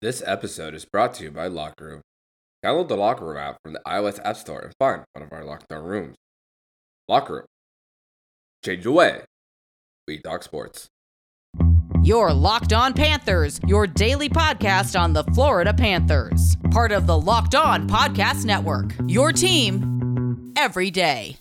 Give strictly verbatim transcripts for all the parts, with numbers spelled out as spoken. This episode is brought to you by Locker Room. Download the Locker Room app from the iOS App Store and find one of our Locked On rooms. Locker Room. Change the way we talk sports. Your Locked On Panthers, your daily podcast on the Florida Panthers. Part of the Locked On Podcast Network. Your team every day.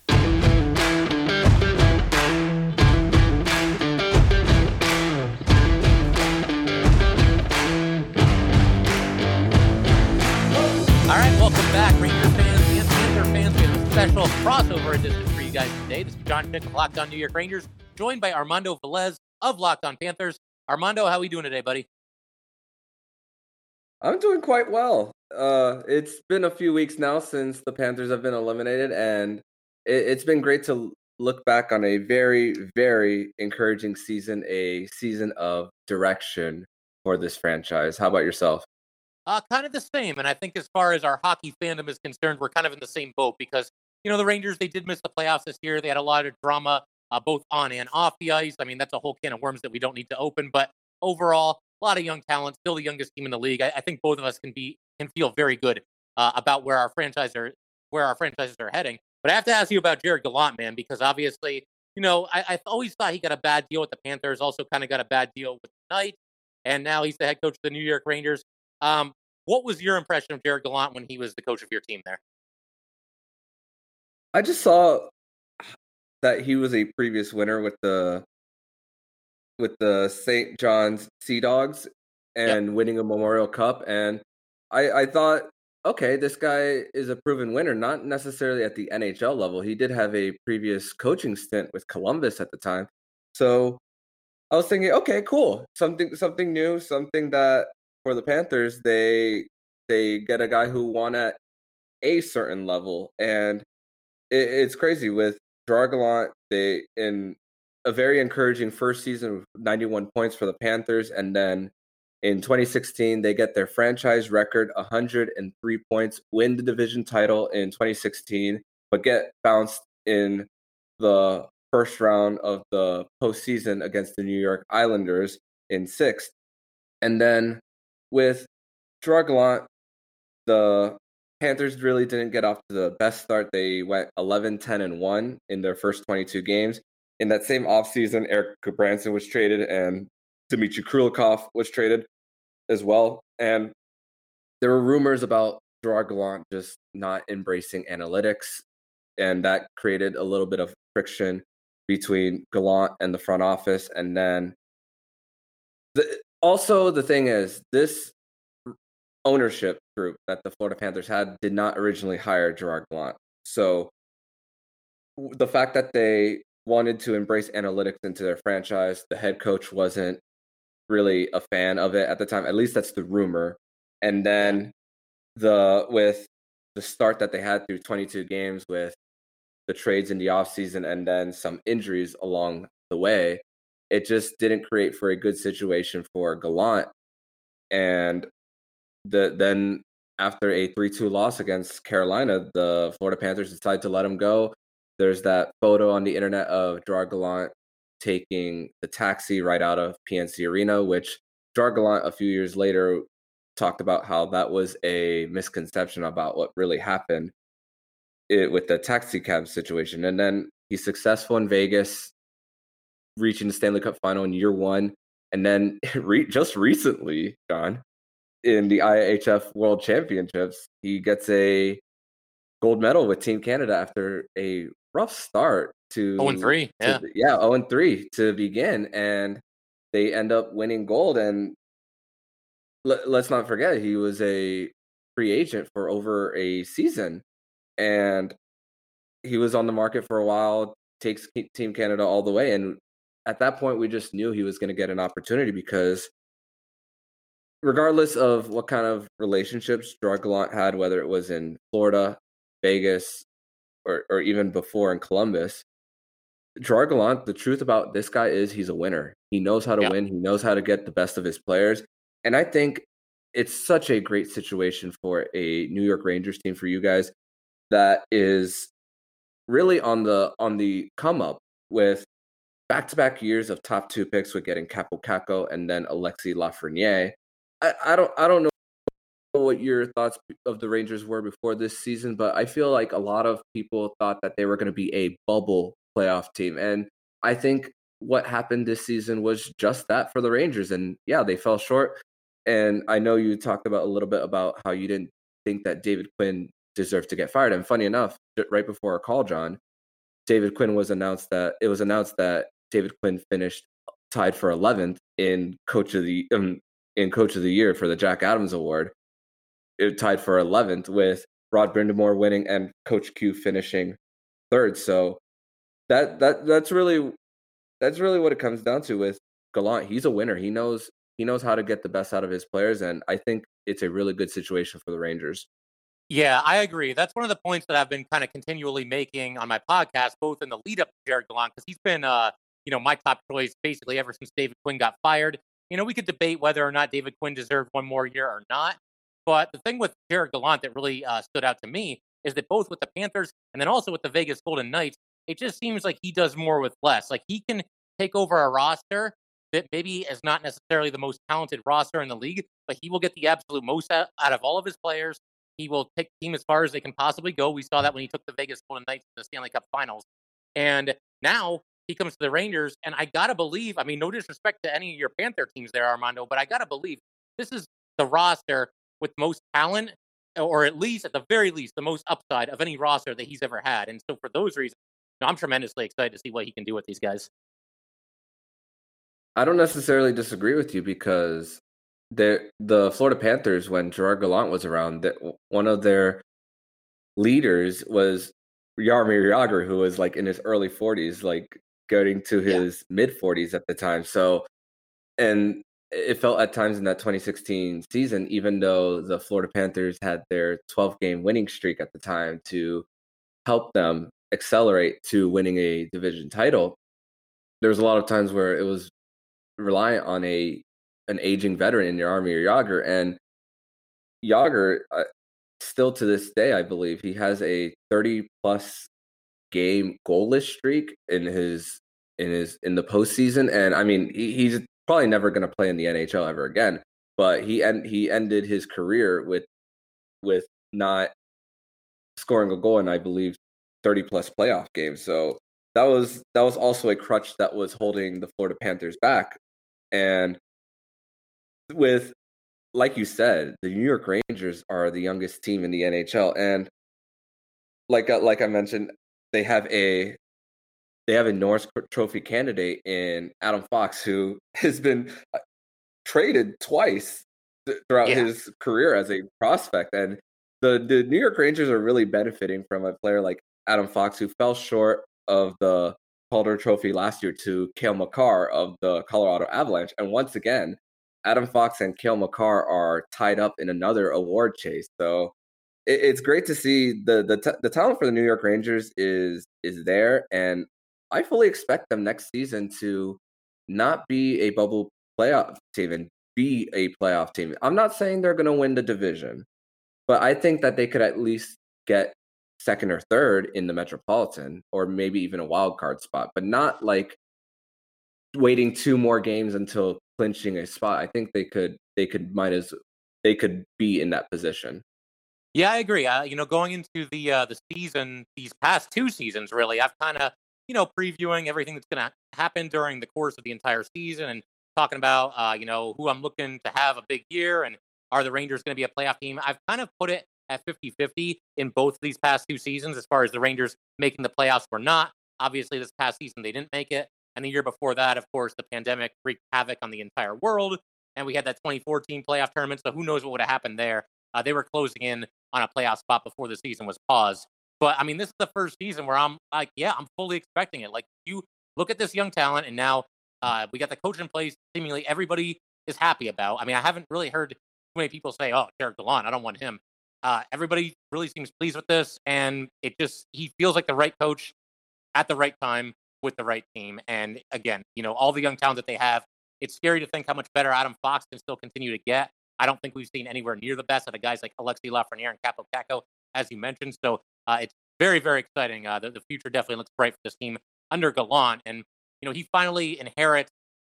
All right, welcome back, Ranger fans and Panther fans. We have a special crossover edition for you guys today. This is John Nick of Locked On New York Rangers, joined by Armando Velez of Locked On Panthers. Armando, how are we doing today, buddy? I'm doing quite well. Uh, it's been a few weeks now since the Panthers have been eliminated, and it, it's been great to look back on a very, very encouraging season, a season of direction for this franchise. How about yourself? Uh, kind of the same, and I think as far as our hockey fandom is concerned, we're kind of in the same boat because, you know, the Rangers, they did miss the playoffs this year. They had a lot of drama, uh, both on and off the ice. I mean, that's a whole can of worms that we don't need to open, but overall, a lot of young talent, still the youngest team in the league. I, I think both of us can be can feel very good uh, about where our, franchise are, where our franchises are heading. But I have to ask you about Jared Gallant, man, because obviously, you know, I, I always thought he got a bad deal with the Panthers, also kind of got a bad deal with the Knights, and now he's the head coach of the New York Rangers. Um, what was your impression of Jared Gallant when he was the coach of your team there? I just saw that he was a previous winner with the with the Saint John's Sea Dogs and yep. winning a Memorial Cup, and I, I thought, okay, this guy is a proven winner, not necessarily at the N H L level. He did have a previous coaching stint with Columbus at the time, so I was thinking, okay, cool, something something new, something that. For the Panthers, they they get a guy who won at a certain level, and it, it's crazy with Gerard Gallant. They in a very encouraging first season with ninety-one points for the Panthers, and then in twenty sixteen they get their franchise record one hundred three points, win the division title in twenty sixteen, but get bounced in the first round of the postseason against the New York Islanders in sixth, and then. With Gerard Gallant, the Panthers really didn't get off to the best start. They went eleven, ten, and one in their first twenty-two games. In that same offseason, Erik Gudbranson was traded, and Dmitry Krulikov was traded as well. And there were rumors about Gerard Gallant just not embracing analytics, and that created a little bit of friction between Gallant and the front office. And then the... Also, the thing is, this ownership group that the Florida Panthers had did not originally hire Gerard Gallant. So the fact that they wanted to embrace analytics into their franchise, the head coach wasn't really a fan of it at the time. At least that's the rumor. And then the with the start that they had through twenty-two games with the trades in the offseason and then some injuries along the way, it just didn't create for a good situation for Gallant. And the, then after a three two loss against Carolina, the Florida Panthers decided to let him go. There's that photo on the internet of Gerard Gallant taking the taxi right out of P N C Arena, which Gerard Gallant a few years later talked about how that was a misconception about what really happened it, with the taxi cab situation. And then he's successful in Vegas, reaching the Stanley Cup final in year one, and then re- just recently, John, in the I I H F World Championships, he gets a gold medal with Team Canada after a rough start to oh and three, yeah, to, yeah, oh and three to begin, and they end up winning gold. And l- let's not forget, he was a free agent for over a season, and he was on the market for a while. Takes Team Canada all the way, and at that point, we just knew he was going to get an opportunity because regardless of what kind of relationships Gerard Gallant had, whether it was in Florida, Vegas, or, or even before in Columbus, Gerard Gallant, the truth about this guy is he's a winner. He knows how to yeah. win. He knows how to get the best of his players. And I think it's such a great situation for a New York Rangers team for you guys that is really on the on the come up with back-to-back years of top two picks with getting Kaapo Kakko and then Alexi Lafreniere. I, I don't I don't know what your thoughts of the Rangers were before this season, but I feel like a lot of people thought that they were going to be a bubble playoff team. And I think what happened this season was just that for the Rangers. And yeah, they fell short. And I know you talked about a little bit about how you didn't think that David Quinn deserved to get fired. And funny enough, right before our call, John, David Quinn was announced that it was announced that David Quinn finished tied for eleventh in coach of the um, in coach of the year for the Jack Adams Award. It tied for eleventh with Rod Brindamore winning and Coach Q finishing third. So that that that's really that's really what it comes down to with Gallant. He's a winner. He knows he knows how to get the best out of his players, and I think it's a really good situation for the Rangers. Yeah, I agree. That's one of the points that I've been kind of continually making on my podcast, both in the lead up to Jared Gallant, because he's been, uh, you know, my top choice basically ever since David Quinn got fired. You know, we could debate whether or not David Quinn deserved one more year or not. But the thing with Jared Gallant that really uh, stood out to me is that both with the Panthers and then also with the Vegas Golden Knights, it just seems like he does more with less. Like he can take over a roster that maybe is not necessarily the most talented roster in the league, but he will get the absolute most out of all of his players. He will take the team as far as they can possibly go. We saw that when he took the Vegas Golden Knights to the Stanley Cup Finals. And now he comes to the Rangers, and I got to believe, I mean, no disrespect to any of your Panther teams there, Armando, but I got to believe this is the roster with most talent, or at least, at the very least, the most upside of any roster that he's ever had. And so for those reasons, I'm tremendously excited to see what he can do with these guys. I don't necessarily disagree with you because The the Florida Panthers, when Gerard Gallant was around, that one of their leaders was Jaromir Jagr, who was like in his early forties, like getting to his yeah. mid forties at the time. So, and it felt at times in that twenty sixteen season, even though the Florida Panthers had their twelve game winning streak at the time to help them accelerate to winning a division title, there was a lot of times where it was reliant on a an aging veteran in your army or Jagr. And Jagr, uh, still to this day, I believe he has a thirty plus game goalless streak in his, in his, in the postseason. And I mean, he, he's probably never going to play in the N H L ever again, but he, and he ended his career with, with not scoring a goal in, I believe, thirty plus playoff games. So that was, that was also a crutch that was holding the Florida Panthers back. And with, like you said, the New York Rangers are the youngest team in the N H L, and like like I mentioned, they have a they have a Norris Trophy candidate in Adam Fox, who has been traded twice throughout yeah. his career as a prospect, and the the New York Rangers are really benefiting from a player like Adam Fox, who fell short of the Calder Trophy last year to Cale Makar of the Colorado Avalanche, and once again, Adam Fox and Cale Makar are tied up in another award chase. So it, it's great to see the the, t- the talent for the New York Rangers is is there, and I fully expect them next season to not be a bubble playoff team and be a playoff team. I'm not saying they're going to win the division, but I think that they could at least get second or third in the Metropolitan, or maybe even a wild card spot, but not like waiting two more games until clinching a spot. I think they could they could might as they could be in that position. Yeah, I agree. Uh, you know, going into the uh, the season, these past two seasons, really, I've kind of you know previewing everything that's going to happen during the course of the entire season and talking about uh, you know who I'm looking to have a big year and are the Rangers going to be a playoff team. I've kind of put it at fifty-fifty in both of these past two seasons as far as the Rangers making the playoffs or not. Obviously, this past season they didn't make it. And the year before that, of course, the pandemic wreaked havoc on the entire world. And we had that twenty fourteen playoff tournament. So who knows what would have happened there. Uh, they were closing in on a playoff spot before the season was paused. But, I mean, this is the first season where I'm like, yeah, I'm fully expecting it. Like, you look at this young talent, and now uh, we got the coach in place seemingly everybody is happy about. I mean, I haven't really heard too many people say, oh, Jared Gallant, I don't want him. Uh, everybody really seems pleased with this. And it just, he feels like the right coach at the right time with the right team. And again, you know, all the young talent that they have, it's scary to think how much better Adam Fox can still continue to get. I don't think we've seen anywhere near the best out of guys like Alexi Lafreniere and Kaapo Kakko, as you mentioned. So uh, it's very, very exciting. Uh, the, the future definitely looks bright for this team under Gallant. And, you know, he finally inherits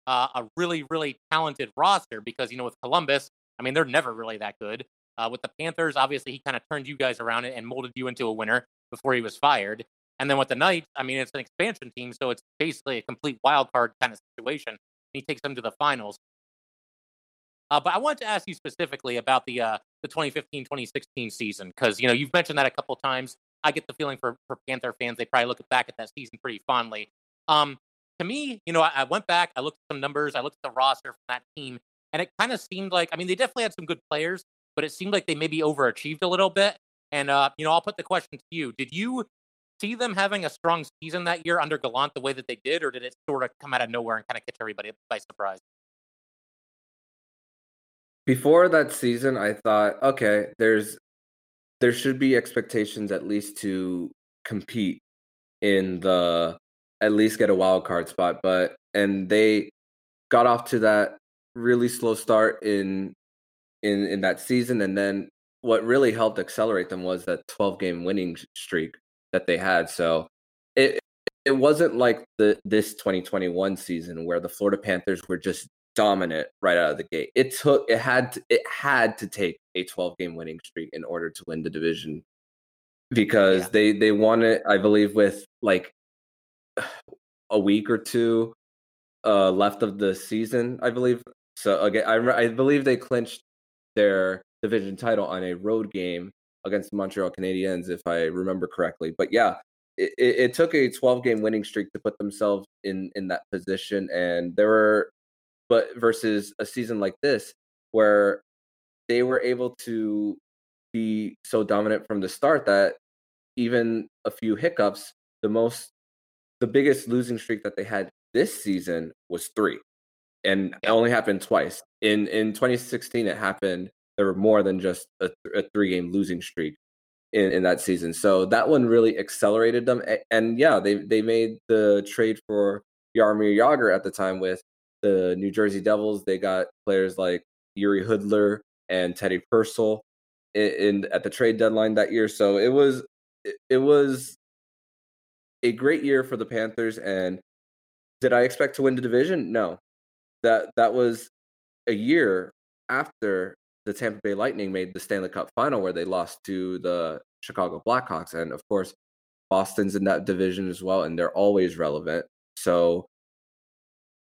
uh, a really, really talented roster because, you know, with Columbus, I mean, they're never really that good. Uh, with the Panthers, obviously, he kind of turned you guys around and molded you into a winner before he was fired. And then with the Knights, I mean, it's an expansion team, so it's basically a complete wild card kind of situation. And he takes them to the finals. Uh, but I wanted to ask you specifically about the uh, the twenty fifteen twenty sixteen season, because, you know, you've mentioned that a couple times. I get the feeling for, for Panther fans, they probably look back at that season pretty fondly. Um, to me, you know, I, I went back, I looked at some numbers, I looked at the roster from that team, and it kind of seemed like, I mean, they definitely had some good players, but it seemed like they maybe overachieved a little bit. And, uh, you know, I'll put the question to you. Did you see them having a strong season that year under Gallant the way that they did, or did it sort of come out of nowhere and kind of catch everybody by surprise? Before that season, I thought, okay, there's there should be expectations at least to compete in the, at least get a wild card spot. But, and they got off to that really slow start in in in that season, and then what really helped accelerate them was that twelve game winning streak that they had. So it it wasn't like the this twenty twenty-one season where the Florida Panthers were just dominant right out of the gate. It took it had to, it had to take a twelve game winning streak in order to win the division, because yeah. they they won it, I believe, with like a week or two uh, left of the season, I believe. So again, I I believe they clinched their division title on a road game against the Montreal Canadiens, if I remember correctly. But yeah, it, it took a twelve game winning streak to put themselves in, in that position. And there were, but versus a season like this, where they were able to be so dominant from the start that even a few hiccups, the most, the biggest losing streak that they had this season was three, and it only happened twice. In in twenty sixteen, it happened. There were more than just a, a three-game losing streak in, in that season. So that one really accelerated them. And, and yeah, they they made the trade for Jaromir Jagr at the time with the New Jersey Devils. They got players like Yuri Hudler and Teddy Purcell in, in at the trade deadline that year. So it was it, it was a great year for the Panthers. And did I expect to win the division? No. That that was a year after the Tampa Bay Lightning made the Stanley Cup final, where they lost to the Chicago Blackhawks. And of course, Boston's in that division as well, and they're always relevant. So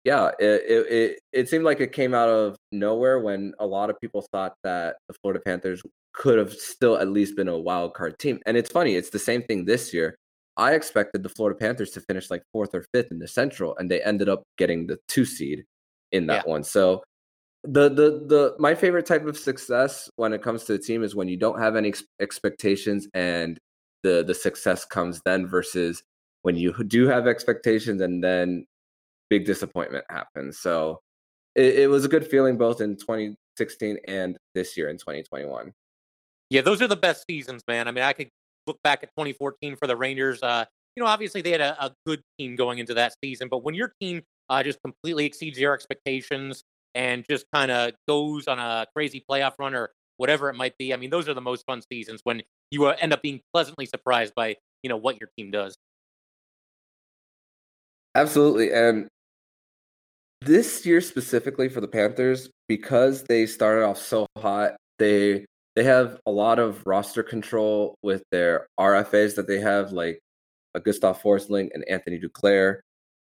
yeah, it, it, it, it seemed like it came out of nowhere when a lot of people thought that the Florida Panthers could have still at least been a wild card team. And it's funny, it's the same thing this year. I expected the Florida Panthers to finish like fourth or fifth in the Central, and they ended up getting the two seed in that yeah. one. So The the the my favorite type of success when it comes to a team is when you don't have any ex- expectations and the the success comes then, versus when you do have expectations and then big disappointment happens. So it, it was a good feeling both in twenty sixteen and this year in twenty twenty-one. Yeah, those are the best seasons, man. I mean, I could look back at twenty fourteen for the Rangers. Uh, you know, obviously they had a, a good team going into that season, but when your team uh, just completely exceeds your expectations and just kind of goes on a crazy playoff run or whatever it might be. I mean, those are the most fun seasons, when you end up being pleasantly surprised by, you know, what your team does. Absolutely. And this year specifically for the Panthers, because they started off so hot, they they have a lot of roster control with their R F As that they have, like Gustav Forsling and Anthony Duclair.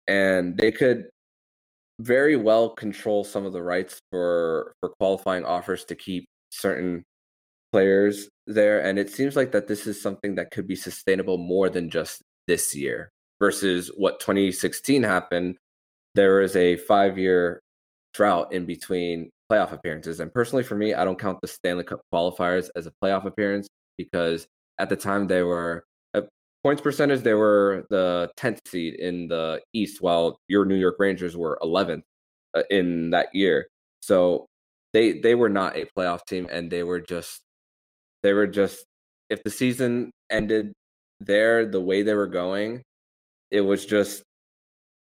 And they could very well control some of the rights for for qualifying offers to keep certain players there, and it seems like that this is something that could be sustainable more than just this year, versus what twenty sixteen happened. There was a five-year drought in between playoff appearances, and personally for me, I don't count the Stanley Cup qualifiers as a playoff appearance, because at the time they were points percentage, they were the tenth seed in the East, while your New York Rangers were eleventh in that year. So they they were not a playoff team, and they were just they were just if the season ended there the way they were going, it was just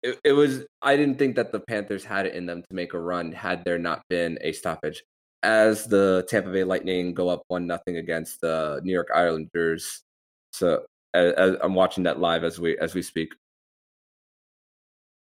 it, it was I didn't think that the Panthers had it in them to make a run had there not been a stoppage. As the Tampa Bay Lightning go up one nothing against the New York Islanders, so. As I'm watching that live as we as we speak.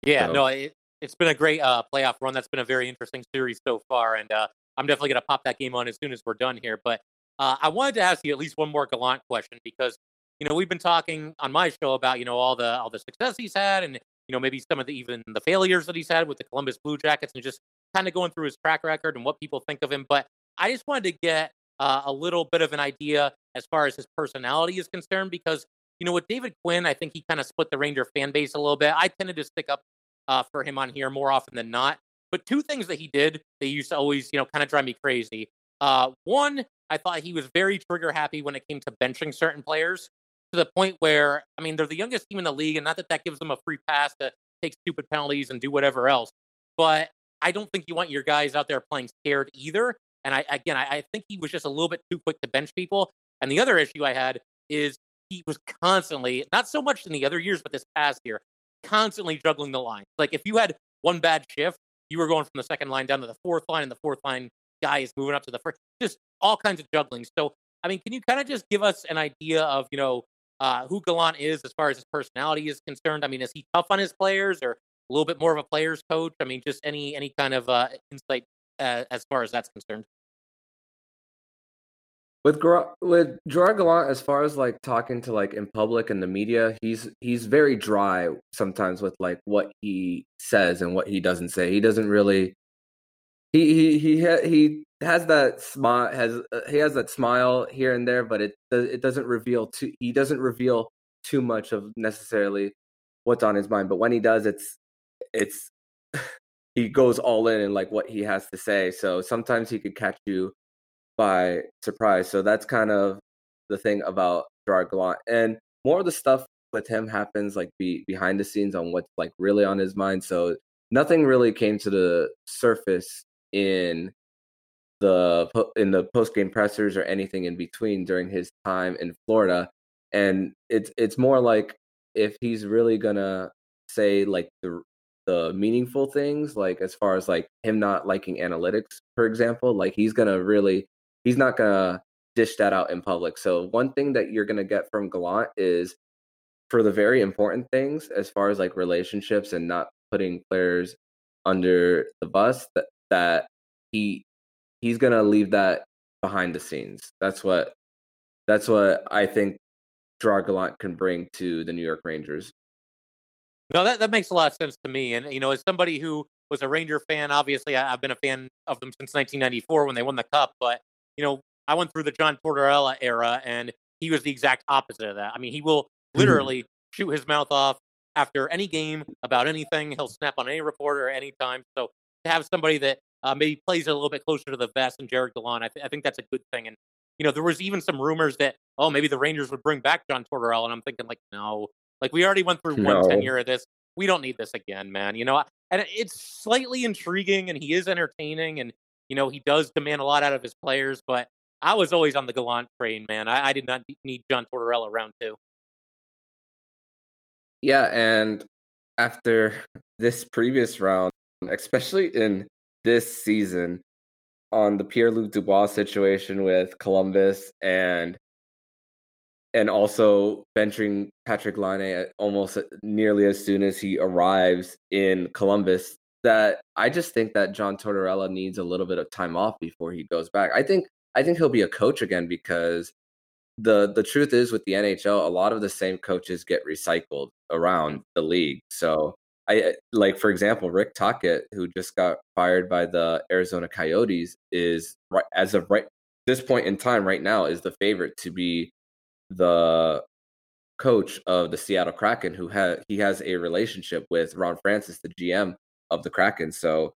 Yeah, so. no, it, it's been a great uh, playoff run. That's been a very interesting series so far, and uh, I'm definitely going to pop that game on as soon as we're done here. But uh, I wanted to ask you at least one more Gallant question, because, you know, we've been talking on my show about, you know, all the all the success he's had, and, you know, maybe some of the even the failures that he's had with the Columbus Blue Jackets, and just kind of going through his track record and what people think of him. But I just wanted to get uh, a little bit of an idea as far as his personality is concerned, because, you know, with David Quinn, I think he kind of split the Ranger fan base a little bit. I tended to stick up uh, for him on here more often than not. But two things that he did that used to always, you know, kind of drive me crazy. Uh, one, I thought he was very trigger happy when it came to benching certain players, to the point where, I mean, they're the youngest team in the league, and not that that gives them a free pass to take stupid penalties and do whatever else, but I don't think you want your guys out there playing scared either. And I, again, I, I think he was just a little bit too quick to bench people. And the other issue I had is he was constantly, not so much in the other years, but this past year, constantly juggling the lines. Like, if you had one bad shift, you were going from the second line down to the fourth line, and the fourth line guy is moving up to the first, just all kinds of juggling. So, I mean, can you kind of just give us an idea of, you know, uh, who Gallant is as far as his personality is concerned? I mean, is he tough on his players, or a little bit more of a player's coach? I mean, just any any kind of uh, insight uh, as far as that's concerned. With Ger- with Gerard Gallant, as far as like talking to like in public and the media, he's he's very dry sometimes with like what he says and what he doesn't say. He doesn't really he he he ha- he has that smile has uh, he has that smile here and there, but it it doesn't reveal too he doesn't reveal too much of necessarily what's on his mind. But when he does, it's it's he goes all in and like what he has to say. So sometimes he could catch you by surprise. So that's kind of the thing about Gerard Gallant, and more of the stuff with him happens like be behind the scenes on what's like really on his mind. So nothing really came to the surface in the in the post-game pressers or anything in between during his time in Florida. And it's it's more like if he's really gonna say like the the meaningful things, like as far as like him not liking analytics, for example, like he's gonna really he's not gonna dish that out in public. So one thing that you're gonna get from Gallant is for the very important things, as far as like relationships and not putting players under the bus, that, that he he's gonna leave that behind the scenes. That's what that's what I think Gerard Gallant can bring to the New York Rangers. No, that, that makes a lot of sense to me. And, you know, as somebody who was a Ranger fan, obviously I, I've been a fan of them since nineteen ninety-four when they won the Cup. But, you know, I went through the John Tortorella era, and he was the exact opposite of that. I mean, he will literally mm. shoot his mouth off after any game about anything. He'll snap on any reporter at any time. So to have somebody that uh, maybe plays a little bit closer to the vest than Jared Gallant, I, th- I think that's a good thing. And, you know, there was even some rumors that, oh, maybe the Rangers would bring back John Tortorella. And I'm thinking, like, no. Like, we already went through no. one tenure of this. We don't need this again, man. You know, and it's slightly intriguing, and he is entertaining, and, you know, he does demand a lot out of his players. But I was always on the Gallant train, man. I, I did not need John Tortorella round two. Yeah, and after this previous round, especially in this season, on the Pierre-Luc Dubois situation with Columbus, and And also benching Patrick Laine almost nearly as soon as he arrives in Columbus, that I just think that John Tortorella needs a little bit of time off before he goes back. I think I think he'll be a coach again, because the the truth is with the N H L, a lot of the same coaches get recycled around the league. So I like, for example, Rick Tocchet, who just got fired by the Arizona Coyotes, is right as of right this point in time right now is the favorite to be the coach of the Seattle Kraken, who has he has a relationship with Ron Francis, the G M of the Kraken. So,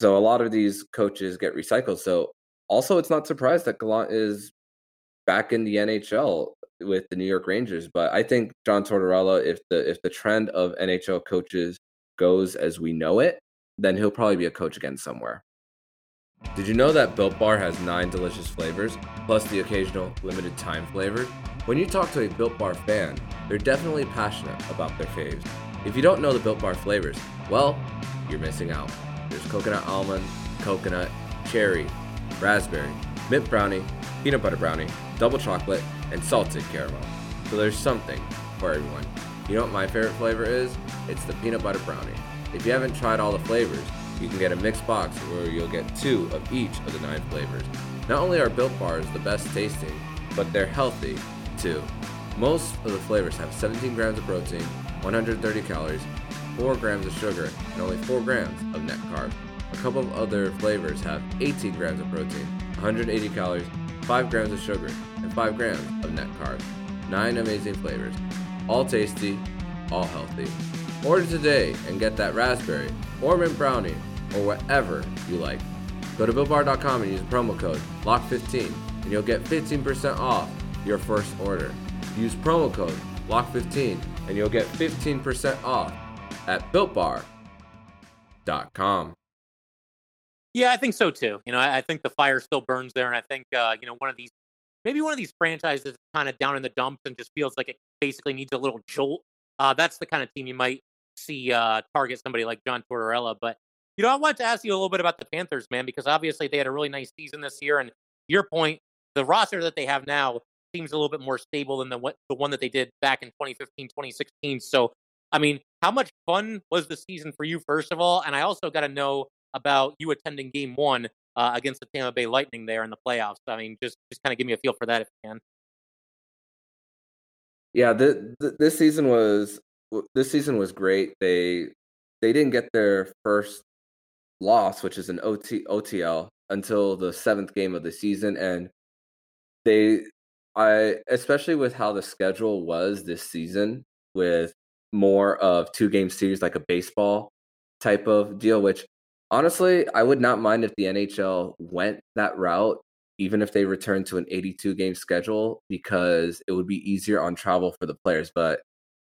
so a lot of these coaches get recycled. So, also, it's not surprised that Gallant is back in the N H L with the New York Rangers. But I think John Tortorella, if the if the trend of N H L coaches goes as we know it, then he'll probably be a coach again somewhere. Did you know that Built Bar has nine delicious flavors, plus the occasional limited time flavor? When you talk to a Built Bar fan, they're definitely passionate about their faves. If you don't know the Built Bar flavors, well, you're missing out. There's coconut almond, coconut, cherry, raspberry, mint brownie, peanut butter brownie, double chocolate, and salted caramel. So there's something for everyone. You know what my favorite flavor is? It's the peanut butter brownie. If you haven't tried all the flavors, You can get a mixed box where you'll get two of each of the nine flavors. Not only are Built Bars the best tasting, but they're healthy too. Most of the flavors have seventeen grams of protein, one hundred thirty calories, four grams of sugar, and only four grams of net carbs. A couple of other flavors have eighteen grams of protein, one hundred eighty calories, five grams of sugar, and five grams of net carbs. Nine amazing flavors, all tasty, all healthy. Order today and get that raspberry or mint brownie or whatever you like. Go to Built Bar dot com and use promo code L O C K fifteen and you'll get fifteen percent off your first order. Use promo code L O C K fifteen and you'll get fifteen percent off at Built Bar dot com. Yeah, I think so too. You know, I, I think the fire still burns there, and I think uh, you know one of these, maybe one of these franchises is kind of down in the dumps and just feels like it basically needs a little jolt. Uh, that's the kind of team you might see uh, target somebody like John Tortorella. But you know, I wanted to ask you a little bit about the Panthers, man, because obviously they had a really nice season this year, and to your point, the roster that they have now seems a little bit more stable than the what, the one that they did back in twenty fifteen, twenty sixteen. So, I mean, how much fun was the season for you, first of all? And I also got to know about you attending game one uh, against the Tampa Bay Lightning there in the playoffs. I mean, just, just kind of give me a feel for that if you can. Yeah, the, the, this season was this season was great. They they didn't get their first loss, which is an O T, O T L, until the seventh game of the season, and they, I especially with how the schedule was this season, with more of two game series like a baseball type of deal, which honestly, I would not mind if the N H L went that route, even if they returned to an eighty-two game schedule, because it would be easier on travel for the players. But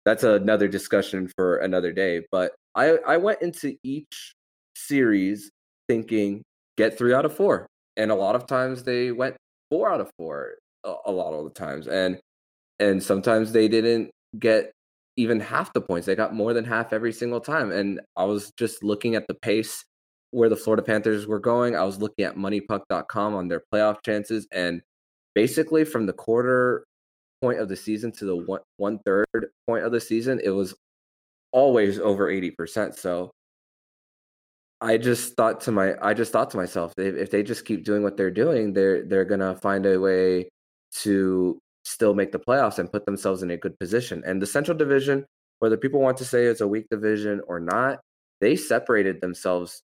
that's another discussion for another day. But I, I went into each series thinking, get three out of four. And a lot of times they went four out of four, a, a lot of the times. And, and sometimes they didn't get even half the points. They got more than half every single time. And I was just looking at the pace where the Florida Panthers were going. I was looking at money puck dot com on their playoff chances, and basically from the quarter point of the season to the one, one third point of the season, it was always over eighty percent. So I just thought to my, I just thought to myself, if, if they just keep doing what they're doing, they're, they're going to find a way to still make the playoffs and put themselves in a good position. And the Central Division, whether people want to say it's a weak division or not, they separated themselves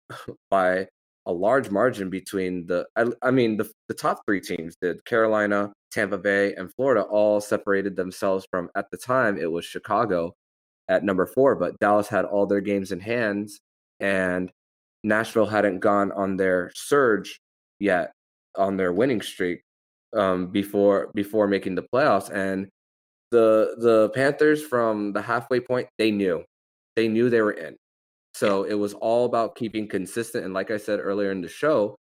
by a large margin between the, I, I mean, the, the top three teams did. Carolina, Tampa Bay, and Florida all separated themselves from, at the time, it was Chicago at number four, but Dallas had all their games in hand, and Nashville hadn't gone on their surge yet, on their winning streak um, before before making the playoffs. And the the Panthers, from the halfway point, they knew. They knew they were in. So it was all about keeping consistent. And like I said earlier in the show,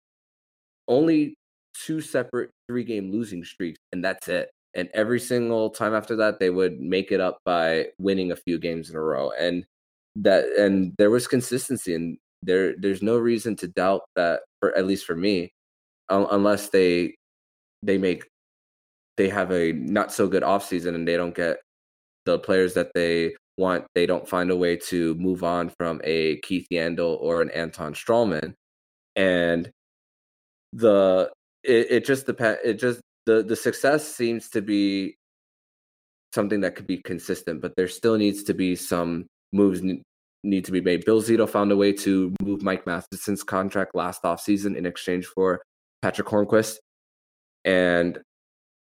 only two separate three-game losing streaks, and that's it. And every single time after that, they would make it up by winning a few games in a row. And that, and there was consistency, and there, there's no reason to doubt that, or at least for me, um, unless they they make they have a not so good offseason and they don't get the players that they want, they don't find a way to move on from a Keith Yandle or an Anton Strålman. And the it, it just depends it just the the success seems to be something that could be consistent, but there still needs to be some moves n- need to be made. Bill Zito found a way to move Mike Matheson's contract last offseason in exchange for Patrick Hornquist, and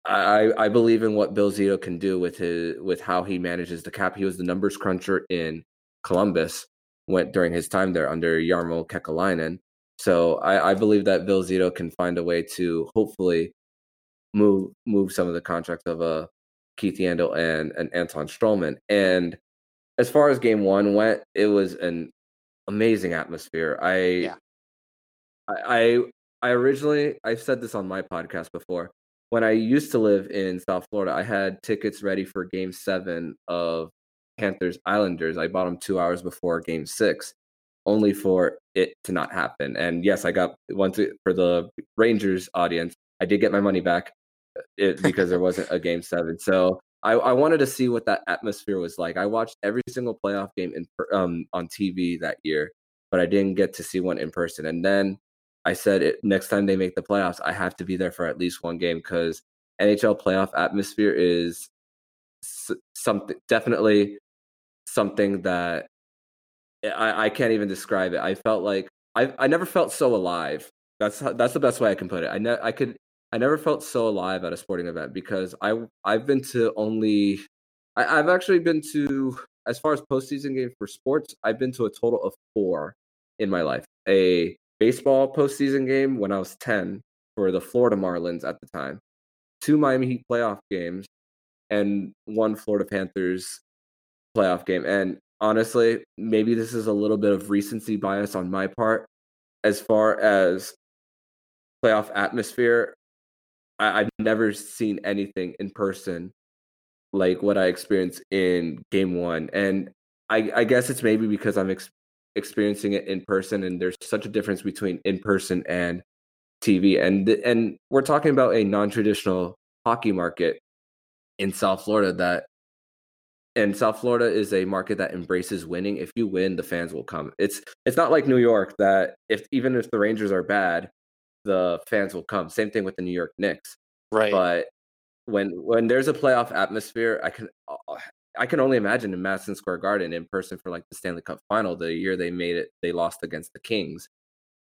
I, I believe in what Bill Zito can do with his with how he manages the cap. He was the numbers cruncher in Columbus went during his time there under Jarmo Kekalainen. So I, I believe that Bill Zito can find a way to hopefully move move some of the contracts of uh, Keith Yandle and, and Anton Strålman. And as far as game one went, it was an amazing atmosphere. I yeah. I, I I originally I've said this on my podcast before. When I used to live in South Florida, I had tickets ready for Game seven of Panthers Islanders. I bought them two hours before Game six, only for it to not happen. And yes, I got once it, for the Rangers audience, I did get my money back it, because there wasn't a Game seven. So I, I wanted to see what that atmosphere was like. I watched every single playoff game in um, on T V that year, but I didn't get to see one in person. And then I said, it, next time they make the playoffs, I have to be there for at least one game, because N H L playoff atmosphere is s- something definitely something that I, I can't even describe it. I felt like I I never felt so alive. That's how, that's the best way I can put it. I ne- I could I never felt so alive at a sporting event, because I I've been to only I, I've actually been to, as far as postseason games for sports, I've been to a total of four in my life. A baseball postseason game when I was ten for the Florida Marlins at the time, two Miami Heat playoff games, and one Florida Panthers playoff game. And honestly, maybe this is a little bit of recency bias on my part. As far as playoff atmosphere, I- I've never seen anything in person like what I experienced in game one. And I, I guess it's maybe because I'm ex- experiencing it in person, and there's such a difference between in person and T V. And, and we're talking about a non-traditional hockey market in South Florida that, and South Florida is a market that embraces winning. If you win, the fans will come. It's it's not like New York that if even if the Rangers are bad, the fans will come. Same thing with the New York Knicks. Right. But when when there's a playoff atmosphere, I can I can only imagine in Madison Square Garden in person for like the Stanley Cup final, the year they made it, they lost against the Kings.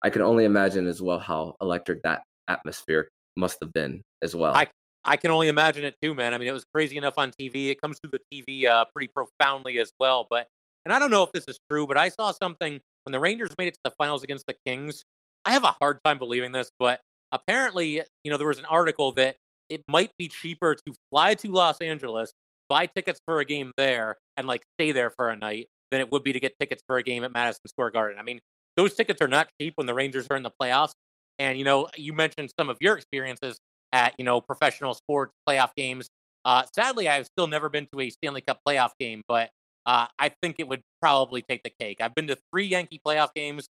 I can only imagine as well how electric that atmosphere must have been as well. I- I can only imagine it too, man. I mean, it was crazy enough on T V. It comes through the T V uh, pretty profoundly as well. But, and I don't know if this is true, but I saw something when the Rangers made it to the finals against the Kings. I have a hard time believing this, but apparently, you know, there was an article that it might be cheaper to fly to Los Angeles, buy tickets for a game there, and like stay there for a night than it would be to get tickets for a game at Madison Square Garden. I mean, those tickets are not cheap when the Rangers are in the playoffs. And, you know, you mentioned some of your experiences at, you know, professional sports playoff games. Uh, sadly, I've still never been to a Stanley Cup playoff game, but uh, I think it would probably take the cake. I've been to three Yankee playoff games.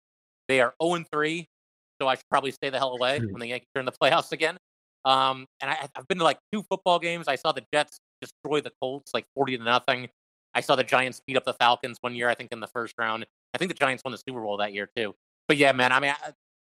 They are zero and three, so I should probably stay the hell away when the Yankees are in the playoffs again. Um, and I, I've been to like two football games. I saw the Jets destroy the Colts like forty to nothing. I saw the Giants beat up the Falcons one year, I think in the first round. I think the Giants won the Super Bowl that year too. But yeah, man, I mean, I,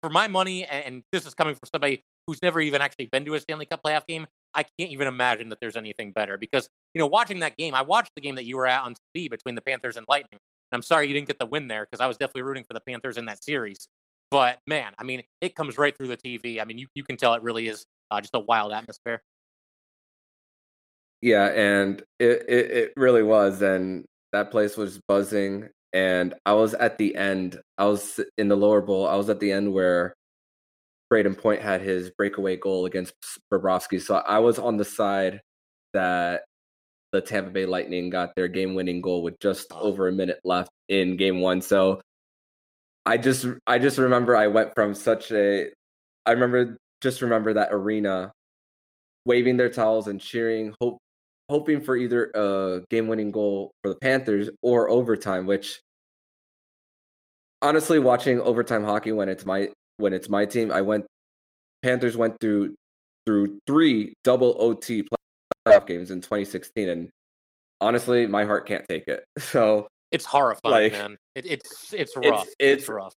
for my money, and, and this is coming from somebody who's never even actually been to a Stanley Cup playoff game, I can't even imagine that there's anything better. Because, you know, watching that game, I watched the game that you were at on T V between the Panthers and Lightning. And I'm sorry you didn't get the win there, because I was definitely rooting for the Panthers in that series. But, man, I mean, it comes right through the T V. I mean, you, you can tell it really is uh, just a wild atmosphere. Yeah, and it, it, it really was. And that place was buzzing. And I was at the end. I was in the lower bowl. I was at the end where Braden Point had his breakaway goal against Bobrovsky. So I was on the side that the Tampa Bay Lightning got their game-winning goal with just over a minute left in game one. So I just I just remember I went from such a I remember just remember that arena waving their towels and cheering, hope, hoping for either a game-winning goal for the Panthers or overtime, which honestly, watching overtime hockey when it's my When it's my team, I went. Panthers went through through three double O T playoff games in twenty sixteen, and honestly, my heart can't take it. So it's horrifying, like, man. It, it's it's rough. It's, it's, it's rough.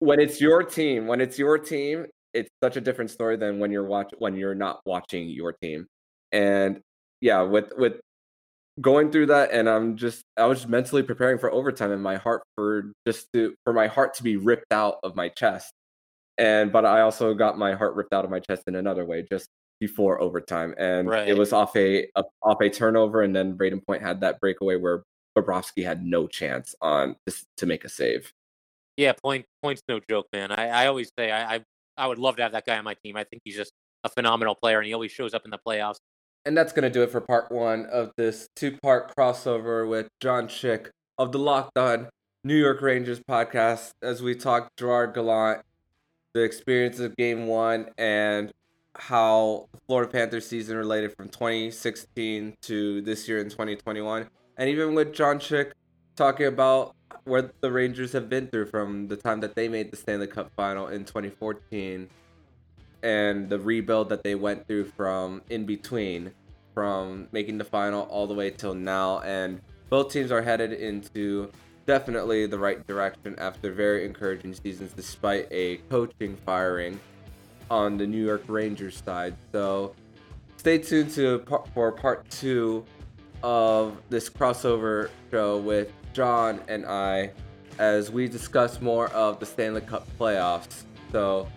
When it's your team, when it's your team, it's such a different story than when you're watch when you're not watching your team. And yeah, with with going through that, and I'm just I was mentally preparing for overtime, and my heart for just to for my heart to be ripped out of my chest. And but I also got my heart ripped out of my chest in another way just before overtime, and right. It was off a, a off a turnover, and then Braden Point had that breakaway where Bobrovsky had no chance on to, to make a save. Yeah, Point Point's no joke, man. I, I always say I, I I would love to have that guy on my team. I think he's just a phenomenal player, and he always shows up in the playoffs. And that's gonna do it for part one of this two part crossover with John Schick of the Locked On New York Rangers podcast as we talk Gerard Gallant, the experience of game one, and how the Florida Panthers season related from twenty sixteen to this year in twenty twenty-one. And even with John Schick talking about what the Rangers have been through from the time that they made the Stanley Cup final in twenty fourteen and the rebuild that they went through from in between, from making the final all the way till now. And both teams are headed into definitely the right direction after very encouraging seasons, despite a coaching firing on the New York Rangers side. So stay tuned to for part two of this crossover show with John and I as we discuss more of the Stanley Cup playoffs. So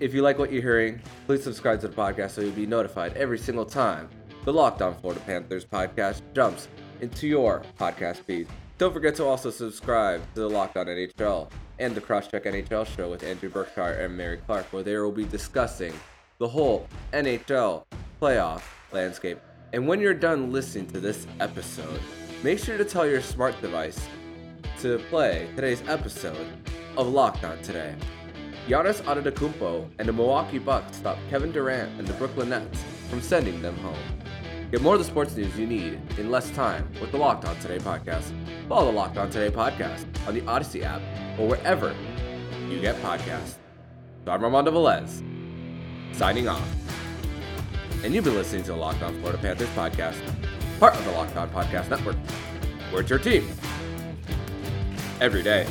if you like what you're hearing, please subscribe to the podcast so you'll be notified every single time the Locked On Florida Panthers podcast jumps into your podcast feed. Don't forget to also subscribe to the Locked On N H L and the Crosscheck N H L show with Andrew Berkshire and Mary Clark, where they will be discussing the whole N H L playoff landscape. And when you're done listening to this episode, make sure to tell your smart device to play today's episode of Locked On Today. Giannis Antetokounmpo and the Milwaukee Bucks stopped Kevin Durant and the Brooklyn Nets from sending them home. Get more of the sports news you need in less time with the Locked On Today podcast. Follow the Locked On Today podcast on the Odyssey app or wherever you get podcasts. I'm Armando Velez, signing off. And you've been listening to the Locked On Florida Panthers podcast, part of the Locked On Podcast Network. We're at your team every day.